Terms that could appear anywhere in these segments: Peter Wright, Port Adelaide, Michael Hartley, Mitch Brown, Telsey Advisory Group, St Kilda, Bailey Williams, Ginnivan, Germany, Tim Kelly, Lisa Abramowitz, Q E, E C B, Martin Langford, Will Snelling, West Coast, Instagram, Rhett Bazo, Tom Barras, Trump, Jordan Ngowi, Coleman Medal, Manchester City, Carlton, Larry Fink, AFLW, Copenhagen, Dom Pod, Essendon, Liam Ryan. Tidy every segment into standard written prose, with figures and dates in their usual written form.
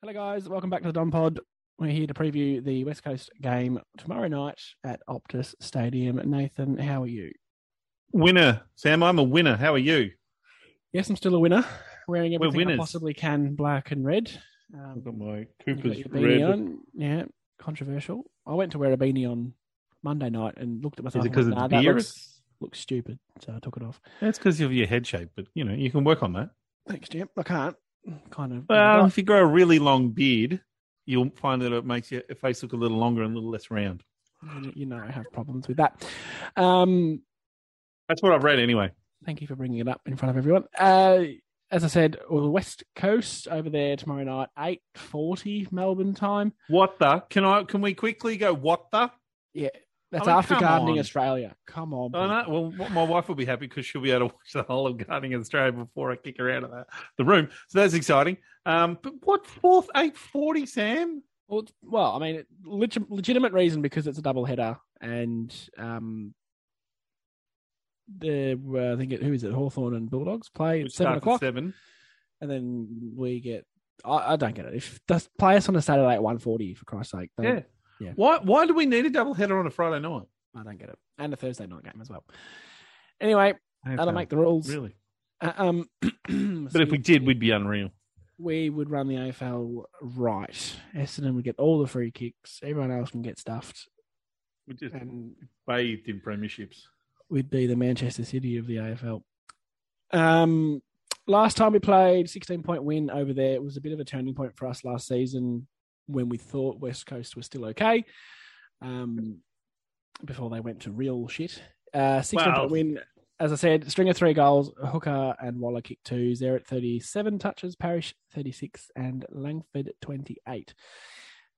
Hello guys, welcome back to the Dom Pod. We're here to preview the West Coast game tomorrow night at Optus Stadium. Nathan, how are you? Winner, Sam. I'm a winner. How are you? Yes, I'm still a winner. Wearing everything I possibly can, black and red. I've got my Cooper's red. On. Yeah, controversial. I went to wear a beanie on Monday night and looked at myself. Is it because of the beer? Looks stupid, so I took it off. That's because of your head shape, but you know you can work on that. Thanks, Jim. I can't. Kind of. Well, if you grow a really long beard, you'll find that it makes your face look a little longer and a little less round. You know, I have problems with that. That's what I've read anyway. Thank you for bringing it up in front of everyone. As I said, well, the West Coast over there tomorrow night, 8:40 Melbourne time. What the? Can we quickly go? What the? Yeah. That's after Gardening in Australia. Come on. Well, my wife will be happy because she'll be able to watch the whole of Gardening in Australia before I kick her out of the room. So that's exciting. But what, 8:40, Sam? Well, I mean, legitimate reason because it's a doubleheader. And Hawthorn and Bulldogs play at 7 o'clock. And then we get... I don't get it. Play us on a Saturday at 1:40, for Christ's sake. Yeah. Yeah. Why do we need a doubleheader on a Friday night? I don't get it. And a Thursday night game as well. Anyway, that'll make the rules. Really? But if we did, we'd be unreal. We would run the AFL right. Essendon would get all the free kicks. Everyone else can get stuffed. We'd just bathed in premierships. We'd be the Manchester City of the AFL. Last time we played, 16-point win over there. It was a bit of a turning point for us last season, when we thought West Coast was still okay, before they went to real shit. 6-point win, as I said, string of three goals, Hooker and Waller kick twos. They're at 37 touches, Parrish 36 and Langford 28.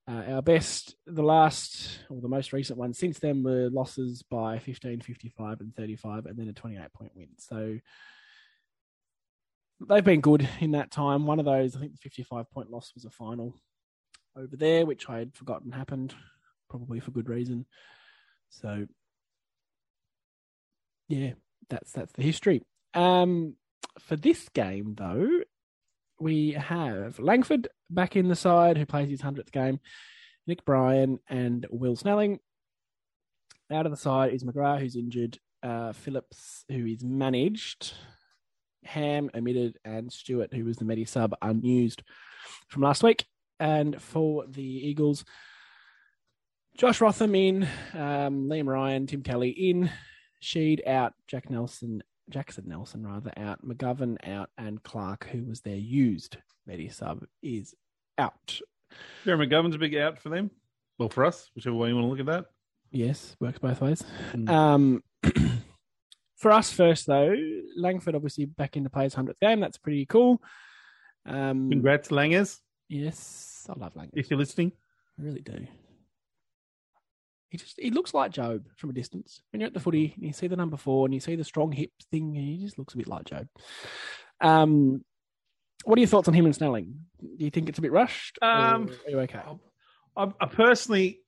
Our best, the most recent one since then were losses by 15, 55 and 35 and then a 28-point win. So they've been good in that time. One of those, I think the 55-point loss was a final over there, which I had forgotten happened, probably for good reason. So, yeah, that's the history. For this game, though, we have Langford back in the side, who plays his 100th game, Nick Bryan and Will Snelling. Out of the side is McGrath, who's injured, Phillips, who is managed, Ham omitted, and Stewart, who was the medi-sub unused from last week. And for the Eagles, Josh Rotham in, Liam Ryan, Tim Kelly in, Sheed out, Jackson Nelson out, McGovern out, and Clark, who was their used medi-sub, is out. Jeremy McGovern's a big out for them. Well, for us, whichever way you want to look at that. Yes, works both ways. For us first, though, Langford obviously back into play his 100th game. That's pretty cool. Congrats, Langers. Yes, I love Langford. If you're listening, I really do. He looks like Job from a distance. When you're at the footy and you see the number 4 and you see the strong hips thing, he just looks a bit like Job. What are your thoughts on him and Snelling? Do you think it's a bit rushed? Are you okay? I personally,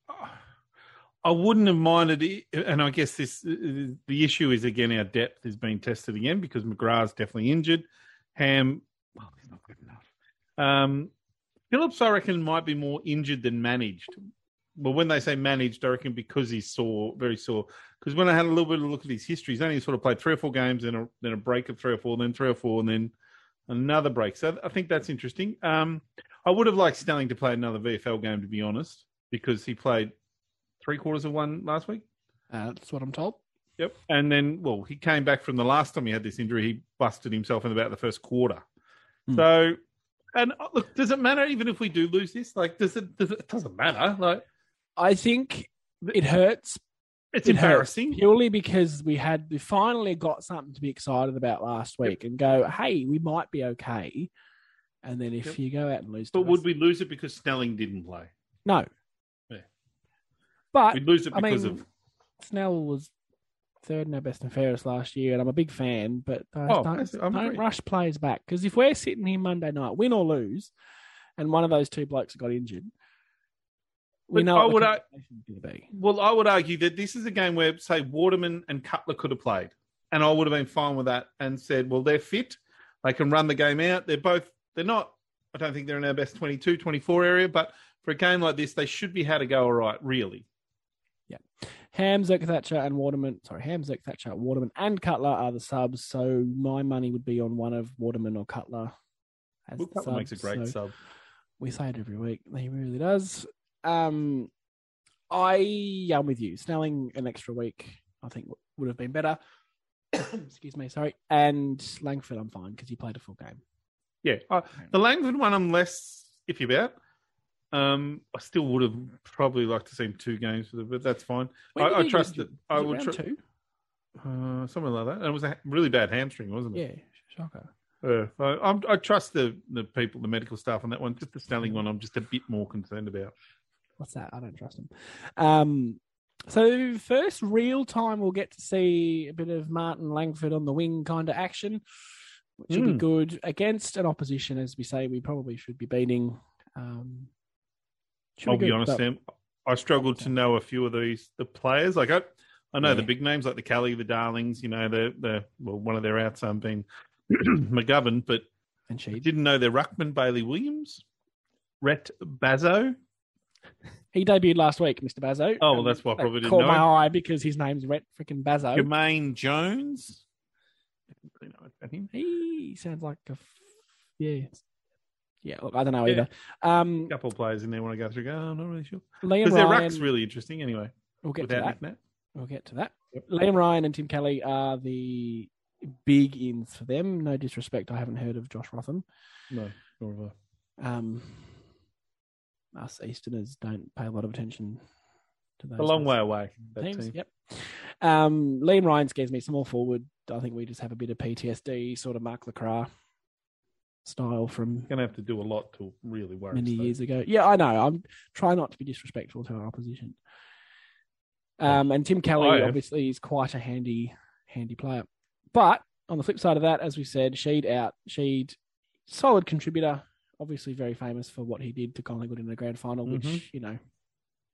I wouldn't have minded it, and I guess the issue is again our depth is being tested again because McGrath's definitely injured. Ham, well, he's not good enough. Phillips, I reckon, might be more injured than managed. Well, when they say managed, I reckon because he's sore, very sore. Because when I had a little bit of a look at his history, he's only sort of played 3 or 4 games, and then a break of 3 or 4, then 3 or 4, and then another break. So I think that's interesting. I would have liked Snelling to play another VFL game, to be honest, because he played 3/4 of one last week. That's what I'm told. Yep. And then, well, he came back from the last time he had this injury. He busted himself in about the first quarter. Mm. So... And look, does it matter even if we do lose this? Like, it doesn't matter. Like, I think it hurts. It's embarrassing. Hurts purely because we finally got something to be excited about last week and go, hey, we might be okay. And then if you go out and lose, would we lose it because Snelling didn't play? No. Yeah. But we lose it because of Snell was third in our best and fairest last year, and I'm a big fan, but don't rush players back, because if we're sitting here Monday night, win or lose, and one of those two blokes got injured, we know what the conversation is going to be. Well, I would argue that this is a game where, say, Waterman and Cutler could have played, and I would have been fine with that and said, well, they're fit, they can run the game out, they're not I don't think they're in our best 22, 24 area, but for a game like this, they should be how to go all right, really. Yeah. Hamzik, Thatcher, Waterman and Cutler are the subs, so my money would be on one of Waterman or Cutler. Cutler makes a great sub. We say it every week. He really does. I'm with you. Snelling an extra week, I think, would have been better. Excuse me, sorry. And Langford, I'm fine, because he played a full game. Yeah. The Langford one, I'm less iffy about. I still would have probably liked to see him 2 games, but that's fine. I trust that. I would trust something like that. And it was a really bad hamstring, wasn't it? Yeah, shocker. I trust the people, the medical staff on that one. Just the Snelling one, I'm just a bit more concerned about. What's that? I don't trust them. So first real time, we'll get to see a bit of Martin Langford on the wing kind of action, which will be good against an opposition, as we say, we probably should be beating. I'll be honest, Sam. I struggled to know a few of the players. Like I know the big names like the Kelly, the Darlings. You know, one of their outs has been McGovern, but I didn't know their ruckman Bailey Williams, Rhett Bazo. He debuted last week, Mr. Bazo. Oh, well, that's why I probably didn't know. Caught my eye because his name's Rhett freaking Bazo. Jermaine Jones. I didn't really know about him. He sounds like Yeah, look, I don't know either. A couple of players in there want to go through. I'm not really sure. Because their ruck's really interesting anyway. We'll get to that. Yep. Liam Ryan and Tim Kelly are the big ins for them. No disrespect. I haven't heard of Josh Rotham. No, nor have I. Us Easterners don't pay a lot of attention to those. A long way away. Teams. Yep. Liam Ryan scares me. Small forward. I think we just have a bit of PTSD, sort of Mark Lacroix style from. Going to have to do a lot to really worry. Many years ago. Yeah, I know. I'm trying not to be disrespectful to our opposition. And Tim Kelly obviously is quite a handy player. But on the flip side of that, as we said, Sheed, solid contributor. Obviously very famous for what he did to Collingwood in the grand final, which,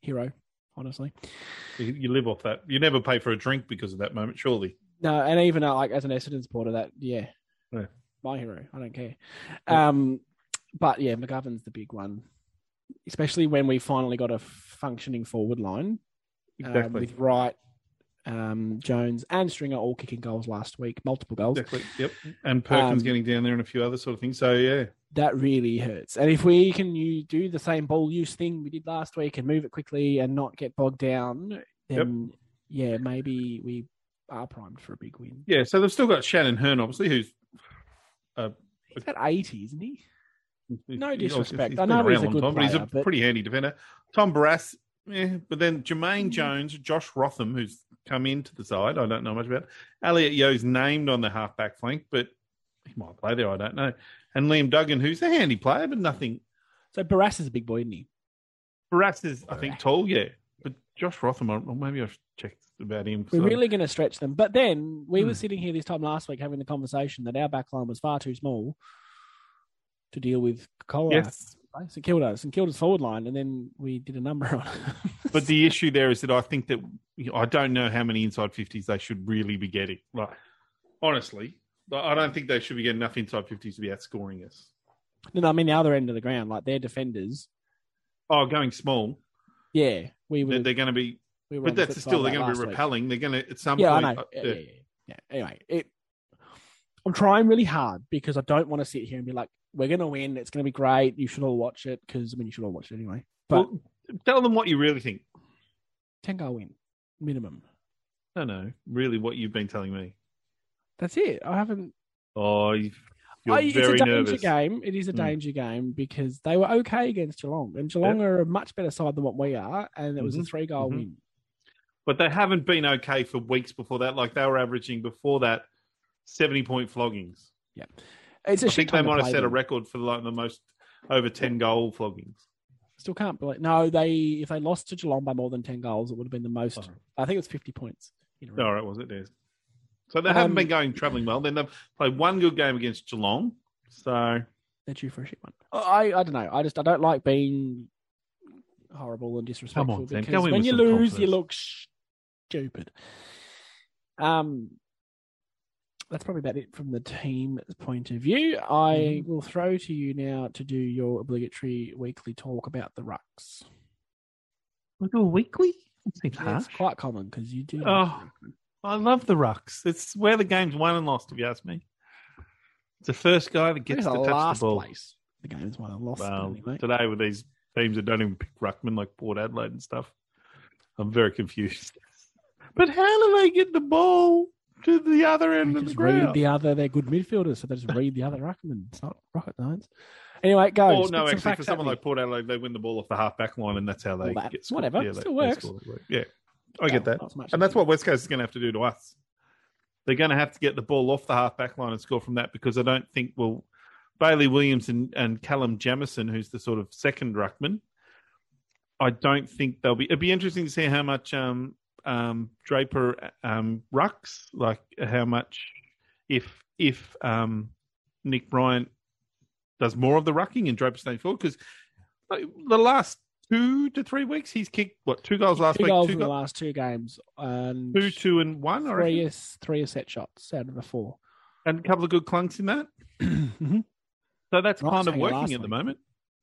hero, honestly. You live off that. You never pay for a drink because of that moment, surely. No, and even as an Essendon supporter, my hero. I don't care. Yeah. But yeah, McGovern's the big one, especially when we finally got a functioning forward line with Wright, Jones and Stringer all kicking goals last week, multiple goals. Exactly. Yep. And Perkins getting down there and a few other sort of things. So yeah. That really hurts. And if we can do the same ball use thing we did last week and move it quickly and not get bogged down, then, maybe we are primed for a big win. Yeah, so they've still got Shannon Hearn, obviously, who's... he's about 80, isn't he? No disrespect. I know he's a good player. He's a pretty handy defender. Tom Barras, but then Jermaine Jones, Josh Rotham, who's come into the side, I don't know much about. Elliot Yeo's named on the half-back flank, but he might play there, I don't know. And Liam Duggan, who's a handy player, but nothing. So Barras is a big boy, isn't he? Barras is, I think, tall, yeah. But Josh Rotham, maybe I've checked about him. We're really going to stretch them. But then we were sitting here this time last week having the conversation that our back line was far too small to deal with Collingwood. Yes. St Kilda's forward line, and then we did a number on it. But the issue there is that I think that I don't know how many inside 50s they should really be getting. Like, honestly. I don't think they should be getting enough inside 50s to be outscoring us. No, I mean the other end of the ground, like their defenders. Oh, going small. Yeah, they're going to be. But that's still they're going to be repelling. They're going to at some point. I know. Yeah. Anyway, I'm trying really hard because I don't want to sit here and be like, "We're going to win. It's going to be great. You should all watch it." Because you should all watch it anyway. But tell them what you really think. 10-goal win, minimum. No, really, what you've been telling me. That's it. I haven't. Oh, you're very nervous. It's a danger game. It is a danger game because they were okay against Geelong, and Geelong are a much better side than what we are, and it was a 3-goal win. But they haven't been okay for weeks before that. Like they were averaging before that 70-point floggings. Yeah, I think they might have set a record for the most over 10-goal floggings. Still can't believe. No, if they lost to Geelong by more than 10 goals, it would have been the most. Oh. I think it was 50 points. All right, was it there? So they haven't been travelling well. Then they've played one good game against Geelong. So they're due for a shit one. I don't know. I don't like being horrible and disrespectful. Come on, because when you lose, confidence. You look stupid. that's probably about it from the team point of view. I will throw to you now to do your obligatory weekly talk about the rucks. We do a weekly? It's quite common because you do. Oh, I love the rucks. It's where the game's won and lost, if you ask me. It's the first guy that gets to touch the ball. Place. The game's won and lost. Well, anyway. Today with these teams that don't even pick ruckman, like Port Adelaide and stuff, I'm very confused. But how do they get the ball to the other end of the ground? They're good midfielders, so they just read the other ruckman. It's not rocket science. Anyway, go. Or no, actually, for someone like Port Adelaide, they win the ball off the half-back line, and that's how they get scored. Whatever, yeah, still works. Yeah, I get that. And that's what West Coast is going to have to do to us. They're going to have to get the ball off the half-back line and score from that because I don't think, Bailey Williams and Callum Jamieson, who's the sort of second ruckman, I don't think they'll be... It'd be interesting to see how much Draper rucks, like how much if Nick Bryant does more of the rucking and Draper staying forward, because the last 2 to 3 weeks he's kicked two goals last week? Two goals in the last two games. And 2, 2 and 1, I reckon. Three set shots out of the four. And a couple of good clunks in that. Mm-hmm. So that's kind of working at the moment.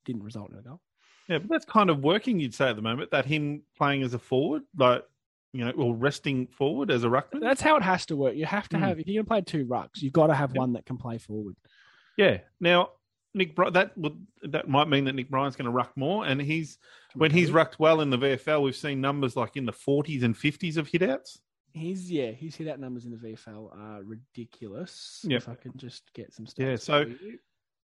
Didn't result in a goal. Yeah, but that's kind of working, you'd say, at the moment, that him playing as a forward, or resting forward as a ruckman. That's how it has to work. You have to have, if you're going to play two rucks, you've got to have one that can play forward. Yeah. Now, that might mean that Nick Bryant's going to ruck more, and he's rucked well in the VFL, we've seen numbers like in the 40s and 50s of hitouts. His hit-out numbers in the VFL are ridiculous. Yep. If I can just get some stats. Yeah, so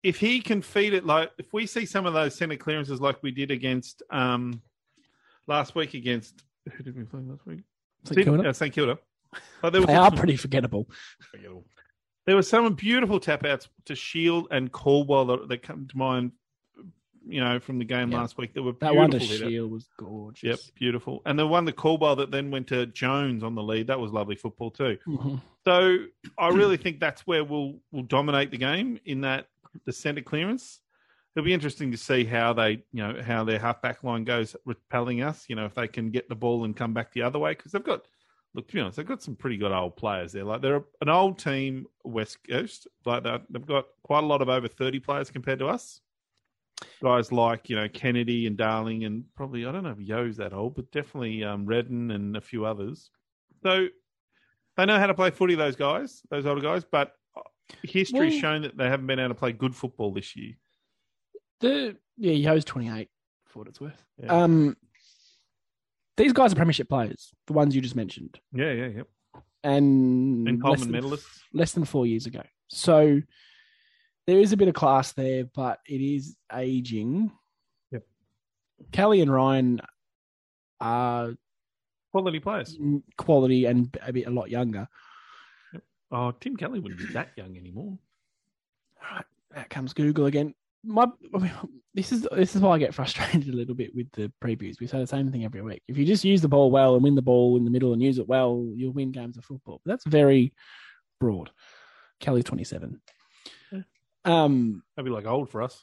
if he can feed it, if we see some of those centre clearances like we did against last week against... Who did we play last week? St Kilda. They are pretty forgettable. There were some beautiful tap-outs to Shield and Caldwell that come to mind, from the game last week. That were beautiful. That one to Shield was gorgeous. Yep, beautiful. And the one to Caldwell that then went to Jones on the lead, that was lovely football too. Mm-hmm. So I really think that's where we'll dominate the game, in that the centre clearance. It'll be interesting to see how they, how their half-back line goes repelling us, if they can get the ball and come back the other way, because they've got... Look, to be honest, they've got some pretty good old players there. They're an old team, West Coast. They've got quite a lot of over 30 players compared to us. Guys like, Kennedy and Darling and probably, I don't know if Yo's that old, but definitely Redden and a few others. So they know how to play footy, those older guys, but history's shown that they haven't been able to play good football this year. Yo's 28, for what it's worth. Yeah. These guys are premiership players, the ones you just mentioned. Yeah. And Coleman medalists. Less than 4 years ago. So there is a bit of class there, but it is aging. Yep. Kelly and Ryan are... Quality players. Quality and a lot younger. Yep. Oh, Tim Kelly wouldn't be that young anymore. All right, out comes Google again. This is why I get frustrated a little bit with the previews. We say the same thing every week. If you just use the ball well and win the ball in the middle and use it well, you'll win games of football. But that's very broad. Kelly's 27. Yeah. That'd be old for us.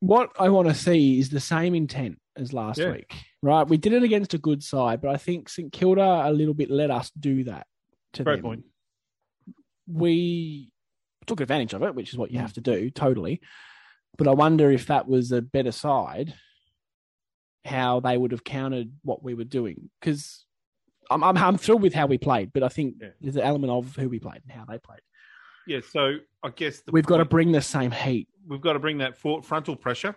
What I want to see is the same intent as last week, right? We did it against a good side, but I think St Kilda a little bit let us do that to them. Great point. We took advantage of it, which is what you have to do, totally. But I wonder if that was a better side, how they would have countered what we were doing. Because I'm thrilled with how we played, but I think there's an element of who we played and how they played. Yeah, so I guess... We've got to bring the same heat. We've got to bring that frontal pressure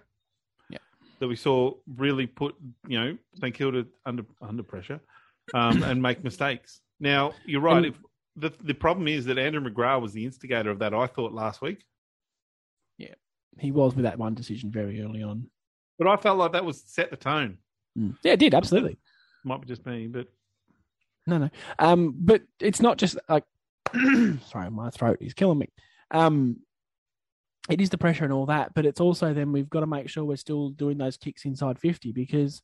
that we saw really put, St Kilda under pressure and make mistakes. Now, you're right... The problem is that Andrew McGrath was the instigator of that, I thought, last week. Yeah, he was with that one decision very early on. But I felt like that was set the tone. Mm. Yeah, it did, absolutely. Might be just me, but... No. But it's not just like... Sorry, my throat is killing me. It is the pressure and all that, but it's also then we've got to make sure we're still doing those kicks inside 50 because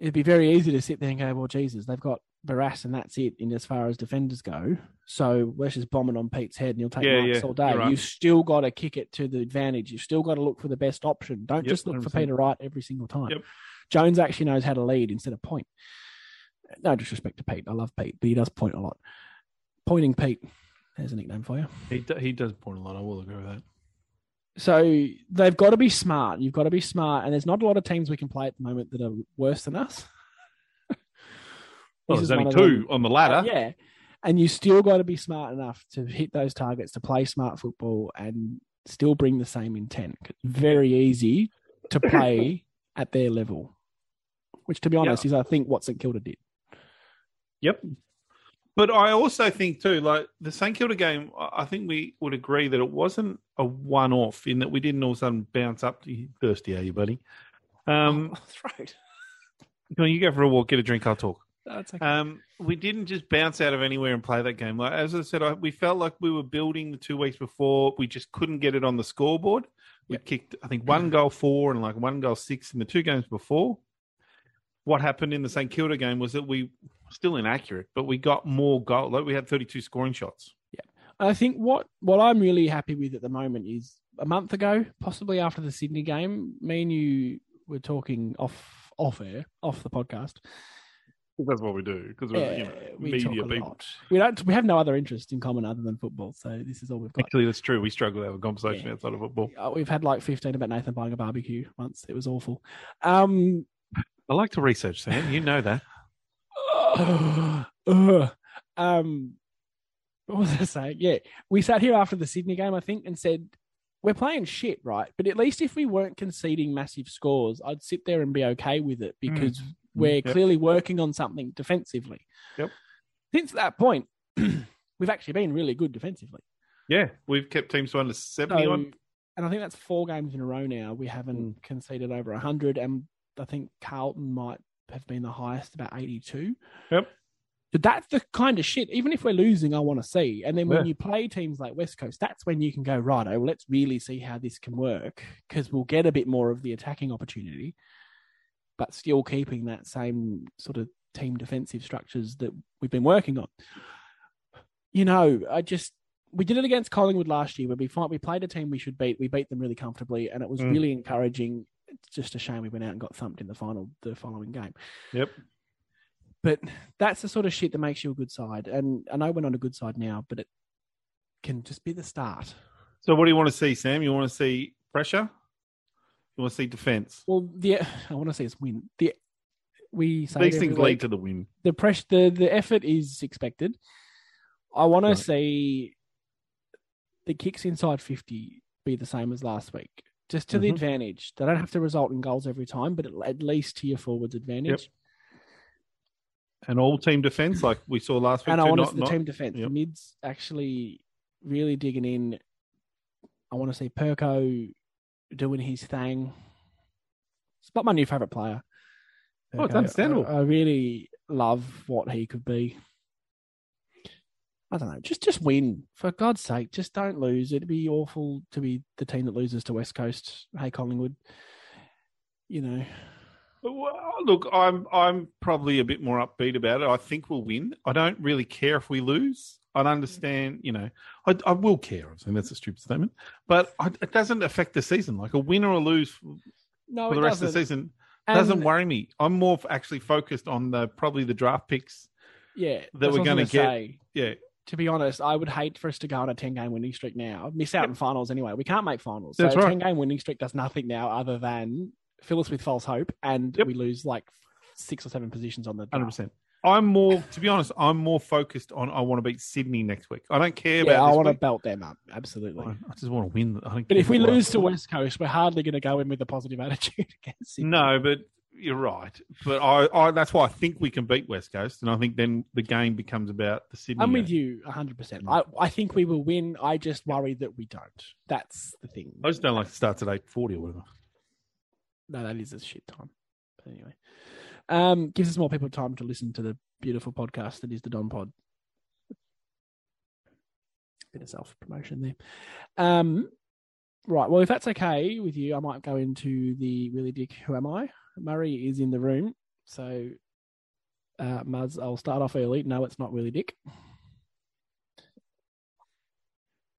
it'd be very easy to sit there and go, well, Jesus, they've got... Barras and that's it in as far as defenders go. So let's just bomb it on Pete's head and he'll take marks all day. Right. You've still got to kick it to the advantage. You've still got to look for the best option. Don't just look 100%. For Peter Wright every single time. Yep. Jones actually knows how to lead instead of point. No disrespect to Pete. I love Pete, but he does point a lot. Pointing Pete. There's a nickname for you. He does point a lot. I will agree with that. So they've got to be smart. You've got to be smart. And there's not a lot of teams we can play at the moment that are worse than us. Well, there's only two on the ladder. Yeah. And you still got to be smart enough to hit those targets, to play smart football and still bring the same intent. It's very easy to play at their level, which, to be honest, is, I think, what St Kilda did. Yep. But I also think, too, like the St Kilda game, I think we would agree that it wasn't a one-off in that we didn't all of a sudden bounce up. You thirsty, are you, buddy? That's right. You go for a walk, get a drink, I'll talk. That's okay. We didn't just bounce out of anywhere and play that game. Like, as I said, we felt like we were building the 2 weeks before. We just couldn't get it on the scoreboard. We kicked, I think, 1 goal 4 and like 1 goal 6 in the 2 games before. What happened in the St Kilda game was that we still inaccurate, but we got more goals. Like, we had 32 scoring shots. Yeah, I think what I'm really happy with at the moment is a month ago, possibly after the Sydney game, me and you were talking off air, off the podcast. That's what we do because we're we media people. We have no other interest in common other than football, so this is all we've got. Actually, that's true. We struggle to have a conversation outside of football. We've had like 15 about Nathan buying a barbecue once. It was awful. I like to research, Sam. You know that. What was I saying? Yeah, we sat here after the Sydney game, I think, and said we're playing shit, right? But at least if we weren't conceding massive scores, I'd sit there and be okay with it because. We're clearly working on something defensively. Yep. Since that point, we've actually been really good defensively. Yeah, we've kept teams to under 70 on. And I think that's 4 games in a row now. We haven't conceded over 100, and I think Carlton might have been the highest, about 82. Yep. But that's the kind of shit, even if we're losing, I want to see. And then when you play teams like West Coast, that's when you can go, righto, let's really see how this can work because we'll get a bit more of the attacking opportunity. But still keeping that same sort of team defensive structures that we've been working on. You know, we did it against Collingwood last year where we played a team we should beat. We beat them really comfortably, and it was really encouraging. It's just a shame we went out and got thumped in the following game. Yep. But that's the sort of shit that makes you a good side. And I know we're not a good side now, but it can just be the start. So what do you want to see, Sam? You want to see pressure? You want to see defence? Well, I want to see us win. These things lead to the win. The pressure, the effort is expected. I want to see the kicks inside 50 be the same as last week, just to the advantage. They don't have to result in goals every time, but at least to your forwards' advantage. Yep. And all team defence, like we saw last week. And I want to see the team defence. Yep. The mids actually really digging in. I want to see Perko doing his thing. It's not my new favourite player. Oh, it's understandable. I really love what he could be. I don't know. Just win. For God's sake, just don't lose. It'd be awful to be the team that loses to West Coast. Hey, Collingwood. You know. Well, look, I'm probably a bit more upbeat about it. I think we'll win. I don't really care if we lose. I'd understand, you know, I will care. I think that's a stupid statement, but it doesn't affect the season. Like a win or a lose for the rest of the season doesn't worry me. I'm more actually focused on probably the draft picks that we're going to get. Yeah. To be honest, I would hate for us to go on a 10-game winning streak now. Miss out in finals anyway. We can't make finals. So a 10-game winning streak does nothing now other than fill us with false hope and we lose like 6 or 7 positions on the draft. 100%. I'm more focused on I want to beat Sydney next week. I don't care about this I want to belt them up. Absolutely. I just want to win. But if we lose to West Coast, we're hardly going to go in with a positive attitude against Sydney. No, but you're right. But I that's why I think we can beat West Coast, and I think then the game becomes about the Sydney. I'm with you 100%. I think we will win. I just worry that we don't. That's the thing. I just don't like to start at 8:40 or whatever. No, that is a shit time. But anyway. Gives us more people time to listen to the beautiful podcast that is the Dom Pod. Bit of self-promotion there. Right, well, if that's okay with you, I might go into the Really Dick Who Am I? Murray is in the room, so Muzz, I'll start off early. No, it's not Really Dick.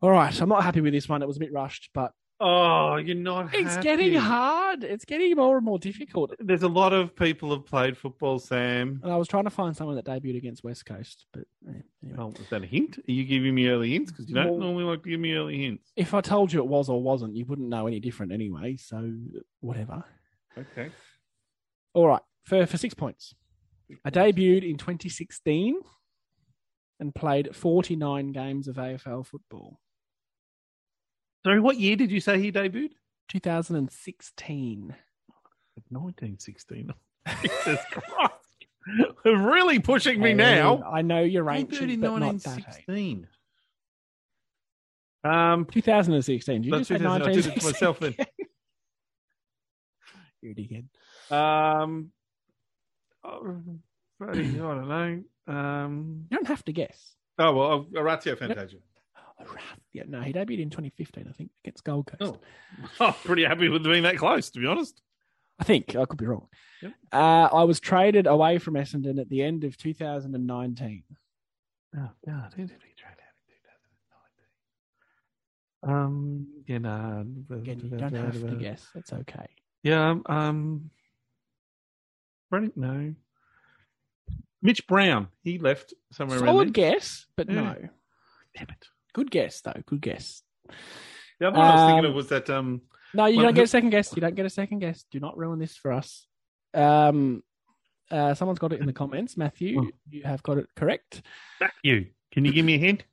All right, I'm not happy with this one. It was a bit rushed, but Oh, you're not happy. It's getting hard. It's getting more and more difficult. There's a lot of people who have played football, Sam. And I was trying to find someone that debuted against West Coast, but anyway. Oh, is that a hint? Are you giving me early hints? Because you don't normally like to give me early hints. If I told you it was or wasn't, you wouldn't know any different anyway, so whatever. Okay. All right, for 6 points. I debuted in 2016 and played 49 games of AFL football. Sorry, what year did you say he debuted? 2016. 1916. Jesus Christ. They're really pushing me now. I know you're ancient, but not that age. 2016. Did you just say 1916? I myself then. You're a dickhead. I don't know. You don't have to guess. Oh, well, Oratio Fantasia. Yeah, no, he debuted in 2015, I think, against Gold Coast. Oh, pretty happy with being that close, to be honest. I think. I could be wrong. Yep. I was traded away from Essendon at the end of 2019. Oh, no, who did we trade out in 2019? You know. Again, you don't have to guess. That's okay. Yeah. No. Mitch Brown. He left somewhere around there. Solid guess, but no. Damn it. Good guess, though. Good guess. The other one I was thinking of was that... no, you don't get a second guess. You don't get a second guess. Do not ruin this for us. Someone's got it in the comments. Matthew, you have got it correct. Matthew, can you give me a hint?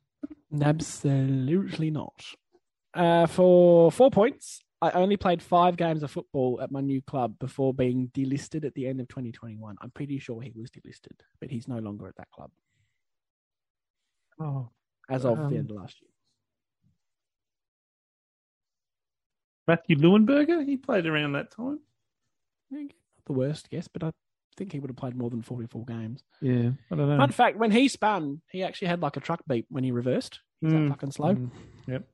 Absolutely not. For 4 points, I only played 5 games of football at my new club before being delisted at the end of 2021. I'm pretty sure he was delisted, but he's no longer at that club. Oh. As of the end of last year. Matthew Leuenberger, he played around that time. Not the worst guess, but I think he would have played more than 44 games. Yeah, I don't know. Fun fact, when he spun, he actually had like a truck beat when he reversed. He's that fucking slow. Yep.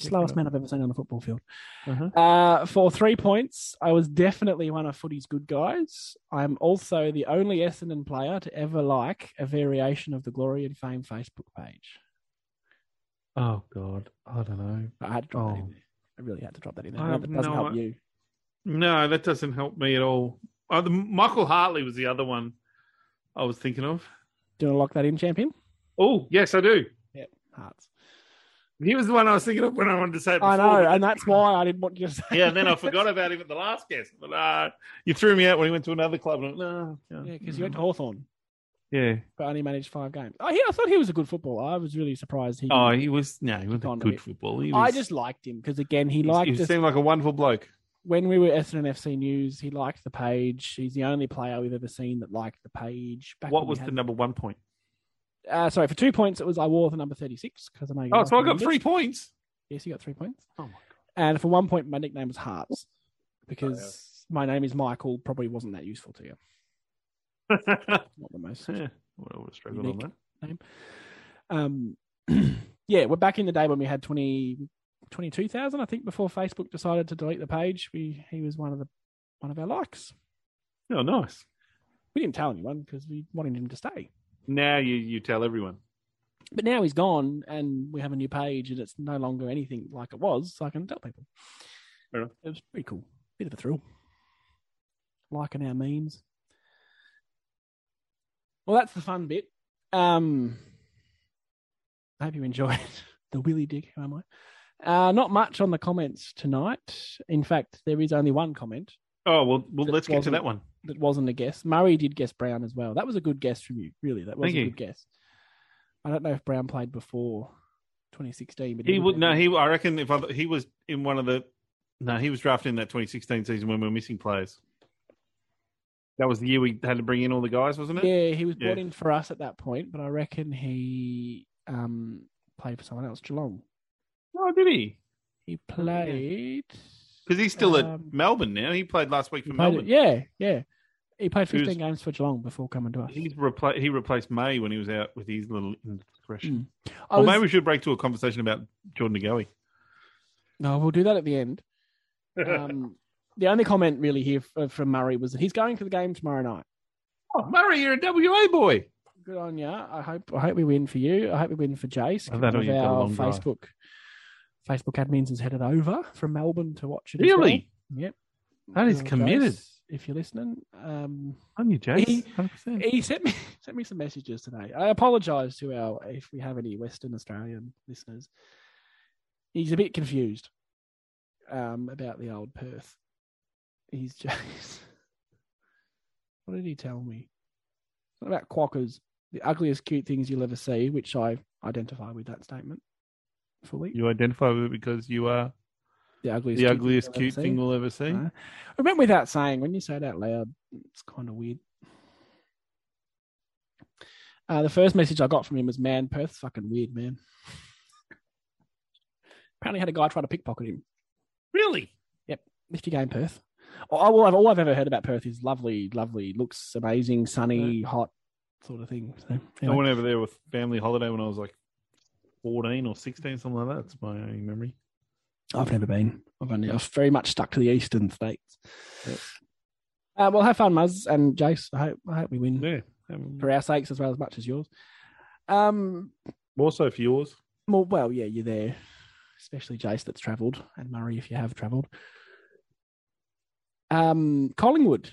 Slowest man I've ever seen on a football field. For 3 points, I was definitely one of footy's good guys. I'm also the only Essendon player to ever like a variation of the Glory and Fame Facebook page. Oh, God. I don't know. I had to drop that in there. I really had to drop that in there. That doesn't help you. No, that doesn't help me at all. Oh, Michael Hartley was the other one I was thinking of. Do you want to lock that in, champion? Oh, yes, I do. Yep, Hearts. He was the one I was thinking of when I wanted to say it before. I know, and that's why I didn't want you to say it. Yeah, and then I forgot about him at the last guess. But you threw me out when he went to another club. Because he went to Hawthorn. Yeah. But only managed 5 games. I thought he was a good footballer. I was really surprised. He wasn't a good footballer. I just liked him because, again, he seemed like a wonderful bloke. When we were Essendon FC News, he liked the page. He's the only player we've ever seen that liked the page. What was the number 1 point? For 2 points, it was I wore the number 36 because I know. Oh, so I got 3 points. Yes, you got 3 points. Oh my God! And for 1 point, my nickname was Hearts because my name is Michael. Probably wasn't that useful to you. Not the most. Yeah, I would struggle on that name. We're back in the day when we had 22,000, I think, before Facebook decided to delete the page. He was one of our likes. Oh, nice. We didn't tell anyone because we wanted him to stay. Now you tell everyone. But now he's gone and we have a new page and it's no longer anything like it was, so I can tell people. Fair enough. It was pretty cool. Bit of a thrill. Liking our memes. Well, that's the fun bit. I hope you enjoyed the Willy Dick, who am I? Not much on the comments tonight. In fact, there is only one comment. Oh, well let's get to that one. That wasn't a guess. Murray did guess Brown as well. That was a good guess from you, really. That was a good guess. I don't know if Brown played before 2016, but he would. No, I reckon he was in one of the. No, he was drafted in that 2016 season when we were missing players. That was the year we had to bring in all the guys, wasn't it? Yeah, he was brought in for us at that point, but I reckon he played for someone else, Geelong. Oh, did he? He played. Because he's still at Melbourne now. He played last week for Melbourne. Yeah. He played 15 games for Geelong before coming to us. He replaced May when he was out with his little indiscretion. Maybe we should break to a conversation about Jordan Ngowi. No, we'll do that at the end. The only comment really here from Murray was that he's going to the game tomorrow night. Oh, Murray, you're a WA boy. Good on you. I hope we win for you. I hope we win for Jace. One of our Facebook Facebook Admins has headed over from Melbourne to watch it. Really? Well. Yep. That is committed. Jace, if you're listening. I'm you, Jace. He sent me some messages today. I apologise to if we have any Western Australian listeners. He's a bit confused about the old Perth. He's Jace. What did he tell me? What about quackers? The ugliest cute things you'll ever see, which I identify with that statement fully. You identify with it because you are the ugliest cute thing we'll ever see. I meant without saying, when you say it out loud, it's kind of weird. The first message I got from him was, man, Perth's fucking weird, man. Apparently had a guy try to pickpocket him. Really? Yep. Nifty game, Perth. All I've ever heard about Perth is lovely, lovely, looks amazing, sunny, hot sort of thing. So, anyway. I went over there with family holiday when I was like 14 or 16, something like that. That's my only memory. I've never been. I've very much stuck to the eastern states. Yep. Well, have fun, Muzz and Jace. I hope we win for our sakes as well as much as yours. More so for yours. Well, yeah, you're there. Especially Jace that's travelled, and Murray if you have travelled. Collingwood.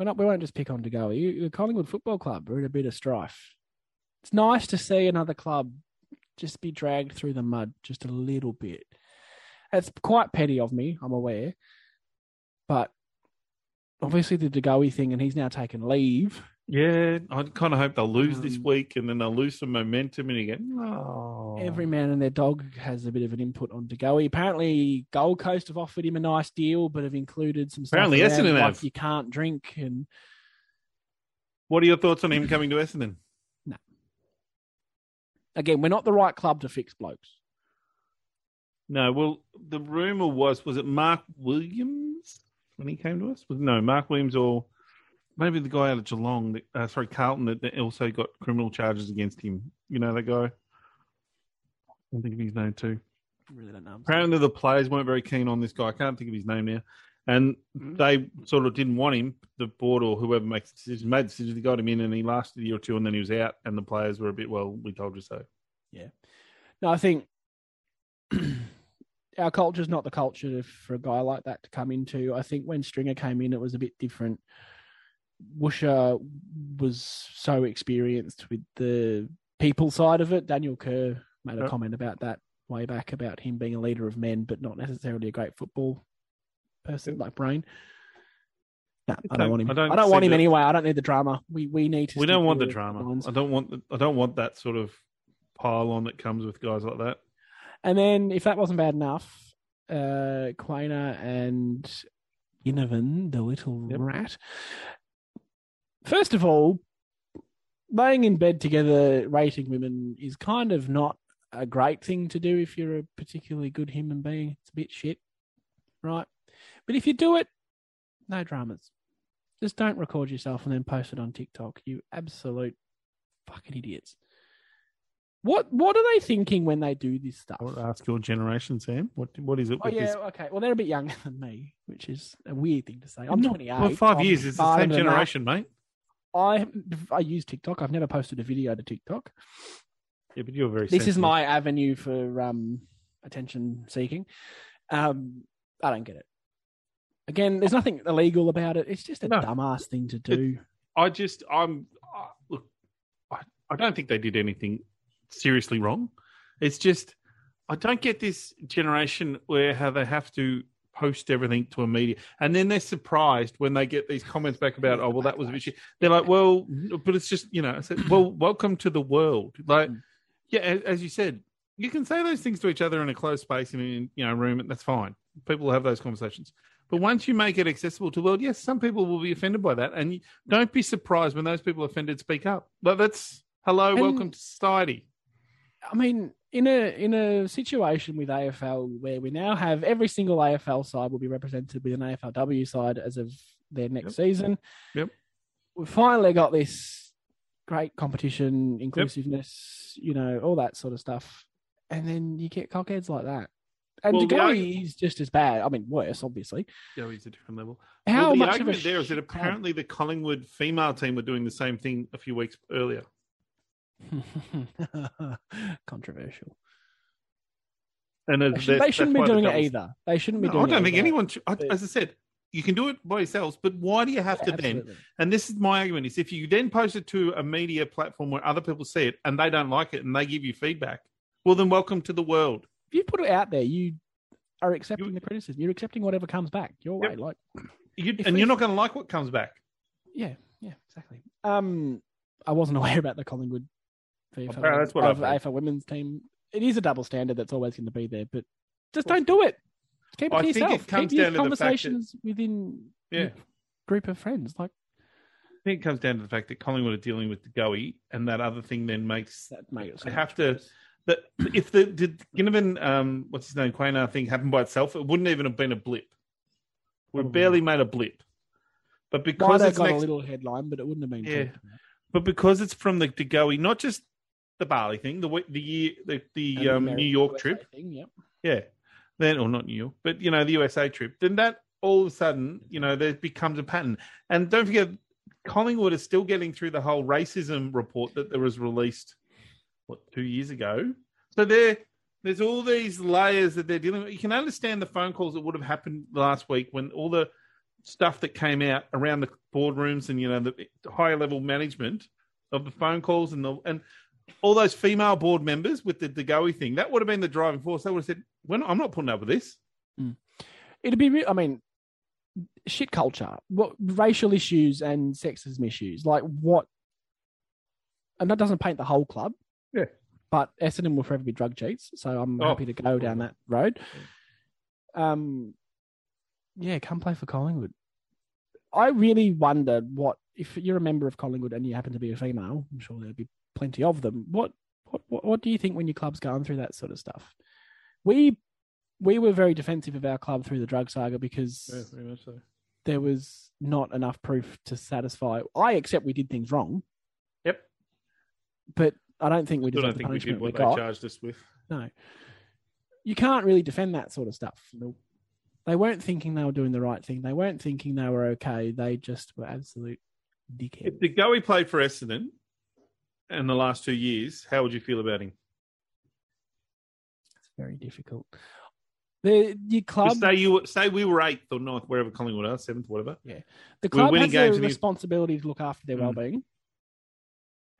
We won't just pick on De Goey. The Collingwood Football Club are in a bit of strife. It's nice to see another club just be dragged through the mud just a little bit. It's quite petty of me, I'm aware. But obviously the De Goey thing, and he's now taken leave. Yeah, I kind of hope they'll lose this week and then they'll lose some momentum and you go, oh. Every man and their dog has a bit of an input on De Goey. Apparently Gold Coast have offered him a nice deal but have included some stuff Essendon like have. You can't drink. And what are your thoughts on him coming to Essendon? No. Again, we're not the right club to fix blokes. No, well, the rumour was it Mark Williams when he came to us? No, Mark Williams or... Maybe the guy out of Geelong, Carlton, that also got criminal charges against him. You know that guy? I think of his name too. I really don't know. Apparently the players weren't very keen on this guy. I can't think of his name now. And they sort of didn't want him. The board or whoever makes the decision made the decision. They got him in and he lasted a year or two and then he was out and the players were a bit, well, we told you so. Yeah. No, I think our culture's not the culture for a guy like that to come into. I think when Stringer came in, it was a bit different. Woosha was so experienced with the people side of it. Daniel Kerr made a comment about that way back about him being a leader of men, but not necessarily a great football person like Brain. No, I don't want him. I don't want him anyway. I don't need the drama. We need to. We don't want the drama. Lines. I don't want that sort of pile on that comes with guys like that. And then, if that wasn't bad enough, Quainer and Inovan, the little rat. First of all, laying in bed together, rating women is kind of not a great thing to do if you're a particularly good human being. It's a bit shit, right? But if you do it, no dramas. Just don't record yourself and then post it on TikTok. You absolute fucking idiots. What are they thinking when they do this stuff? I'll ask your generation, Sam. What is it? Okay. Well, they're a bit younger than me, which is a weird thing to say. I'm 28. Well, 5 years is the same generation, mate. I use TikTok. I've never posted a video to TikTok. Yeah, but you're very sensitive. This is my avenue for attention seeking. I don't get it. Again, there's nothing illegal about it. It's just a dumbass thing to do. I don't think they did anything seriously wrong. It's just I don't get this generation where how they have to post everything to a media, and then they're surprised when they get these comments back about, oh, well, that was a bit shit. They're like, well, but it's just, you know, I said, well, welcome to the world. Like, yeah, as you said, you can say those things to each other in a closed space and in, you know, room, and that's fine. People have those conversations. But once you make it accessible to the world, yes, some people will be offended by that, and don't be surprised when those people offended speak up. But that's welcome to society. I mean, in a situation with AFL where we now have every single AFL side will be represented with an AFLW side as of their next season. Yep. We've finally got this great competition, inclusiveness, you know, all that sort of stuff. And then you get cockheads like that. And De Goey is just as bad. I mean, worse, obviously. De Goey's a different level. How much the argument of there is that apparently the Collingwood female team were doing the same thing a few weeks earlier. Controversial. And they shouldn't be doing it either. They shouldn't be doing it. I don't think anyone should. As I said, you can do it by yourselves, but why do you have to then? And this is my argument, is if you then post it to a media platform where other people see it and they don't like it and they give you feedback, well, then welcome to the world. If you put it out there, you are accepting the criticism. You're accepting whatever comes back your way. Like, you're not going to like what comes back. Yeah, exactly. I wasn't aware about the Collingwood AFL women's team. It is a double standard that's always going to be there, but just don't do it. Keep it to yourself. Think it comes down to conversations within a group of friends. Like, I think it comes down to the fact that Collingwood are dealing with the goey, and that other thing then makes if the Ginnivan Quainer thing happened by itself, it wouldn't even have been a blip. We barely made a blip, but because it's got a little headline, but it wouldn't have been. Yeah, but because it's from the goey, not just the Bali thing, the New York trip thing, Then, or not New York, but, you know, the USA trip, then that all of a sudden, you know, there becomes a pattern. And don't forget, Collingwood is still getting through the whole racism report that was released, 2 years ago? So there's all these layers that they're dealing with. You can understand the phone calls that would have happened last week when all the stuff that came out around the boardrooms and, you know, the higher level management of the phone calls and all those female board members with the Degoe thing, that would have been the driving force. They would have said, I'm not putting up with this. Mm. It'd be real. I mean, shit culture, racial issues and sexism issues. Like, what? And that doesn't paint the whole club. Yeah. But Essendon will forever be drug cheats. So I'm happy to go down that road. Yeah, come play for Collingwood. I really wonder if you're a member of Collingwood and you happen to be a female, I'm sure there'd be plenty of them. What do you think when your club's going through that sort of stuff? We were very defensive of our club through the drug saga because very much so. There was not enough proof to satisfy. I accept we did things wrong. Yep. But I don't think we deserve the punishment we got. I don't think we did what they charged us with. No. You can't really defend that sort of stuff. Nope. They weren't thinking they were doing the right thing. They weren't thinking they were okay. They just were absolute dickheads. If the Goey played for Essendon in the last 2 years, how would you feel about him? It's very difficult. Your club... Say we were 8th or 9th, wherever Collingwood are, 7th, whatever. Yeah. The club has a responsibility to look after their well-being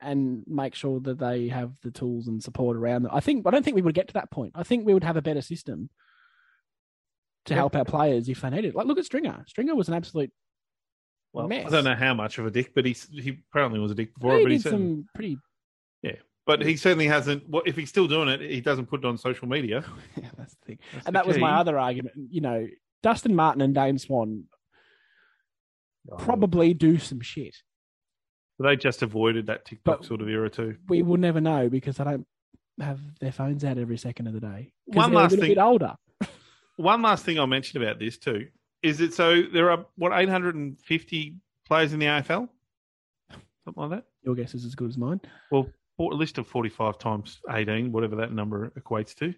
and make sure that they have the tools and support around them. I don't think we would get to that point. I think we would have a better system to help our players if they needed. Like, look at Stringer. Stringer was an absolute... mess. I don't know how much of a dick, but he apparently was a dick before. He did some pretty... Yeah, but he certainly hasn't... Well, if he's still doing it, he doesn't put it on social media. Yeah, that's the thing. That was my other argument. You know, Dustin Martin and Dane Swan probably do some shit. They just avoided that TikTok sort of era too. We will never know because they don't have their phones out every second of the day. One last thing. A bit older. One last thing I'll mention about this too. Is it so there are, 850 players in the AFL? Something like that? Your guess is as good as mine. Well, a list of 45 times 18, whatever that number equates to.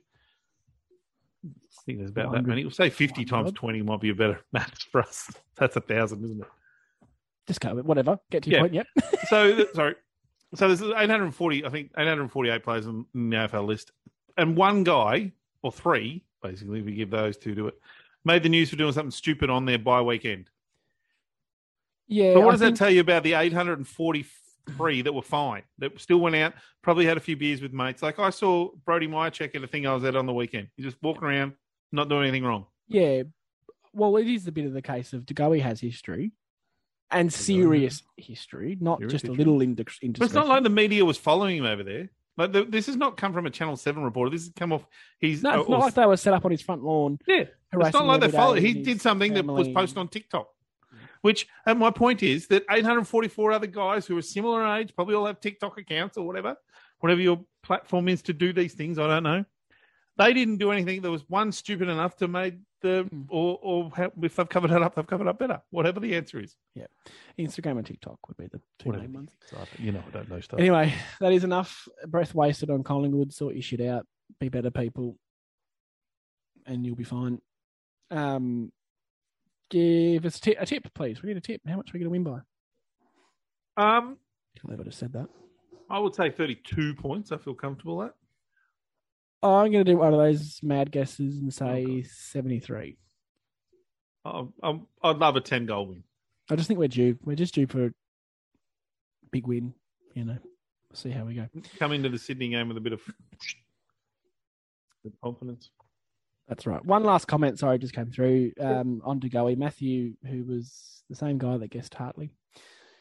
I think there's about that many. We'll say 50 times 20 might be a better match for us. That's 1,000, isn't it? Just go with whatever. Get to your point, So there's 848 players in the AFL list. And one guy, or three, basically, if we give those two to it, made the news for doing something stupid on their bye weekend. Yeah. But what does that tell you about the 843 that were fine, that still went out, probably had a few beers with mates? Like, I saw Brody Myercheck at a thing I was at on the weekend. He's just walking around, not doing anything wrong. Yeah. Well, it is a bit of the case of Degoe has history and serious history, not just a little indiscretion. But it's not like the media was following him over there. Like this has not come from a Channel 7 reporter. This has come off. It's not like they were set up on his front lawn. Yeah, it's not like they followed. He did something that was posted on TikTok. Which, and my point is that 844 other guys who are similar in age probably all have TikTok accounts or whatever your platform is to do these things. I don't know. They didn't do anything. There was one stupid enough to make the if they've covered it up, they've covered up better. Whatever the answer is. Yeah, Instagram and TikTok would be the two main ones. You know, I don't know stuff. Anyway, that is enough. Breath wasted on Collingwood. Sort your shit out. Be better people, and you'll be fine. Give us a tip, please. We need a tip. How much are we going to win by? I would have said that. I would say 32 points. I feel comfortable with that. I'm going to do one of those mad guesses and say 73. I'd love a 10-goal win. I just think we're due. We're just due for a big win. You know, we'll see how we go. Come into the Sydney game with a bit of confidence. That's right. One last comment, sorry, just came through on De Goey. Matthew, who was the same guy that guessed Hartley.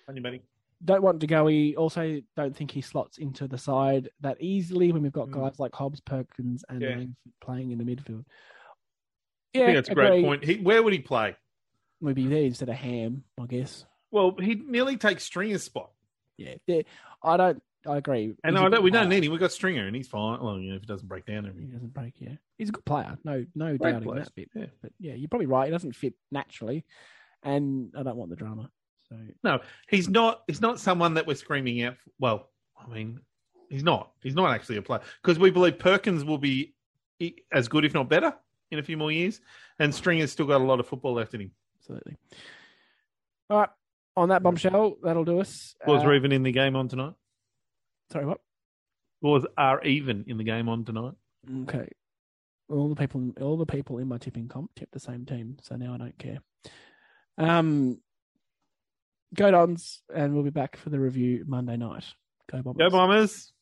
Anybody? Don't want De Goey. Also, don't think he slots into the side that easily when we've got guys like Hobbs, Perkins and playing in the midfield. Yeah, I think that's a great point. Where would he play? Maybe there instead of Ham, I guess. Well, he'd nearly take Stringer's spot. Yeah, I agree. And we don't need him. We've got Stringer and he's fine. Well, you know, if it doesn't break down. He doesn't break, yeah. He's a good player. No doubt in that bit. Yeah. But yeah, you're probably right. He doesn't fit naturally. And I don't want the drama. So no, he's not someone that we're screaming out for. Well, I mean, he's not actually a player. Because we believe Perkins will be as good, if not better, in a few more years. And Stringer's still got a lot of football left in him. Absolutely. All right. On that bombshell, that'll do us. Was Revan even in the game on tonight? Sorry, what? Was R even in the game on tonight? Okay. All the people in my tipping comp tipped the same team, so now I don't care. Go Dons, and we'll be back for the review Monday night. Go Bombers. Go Bombers.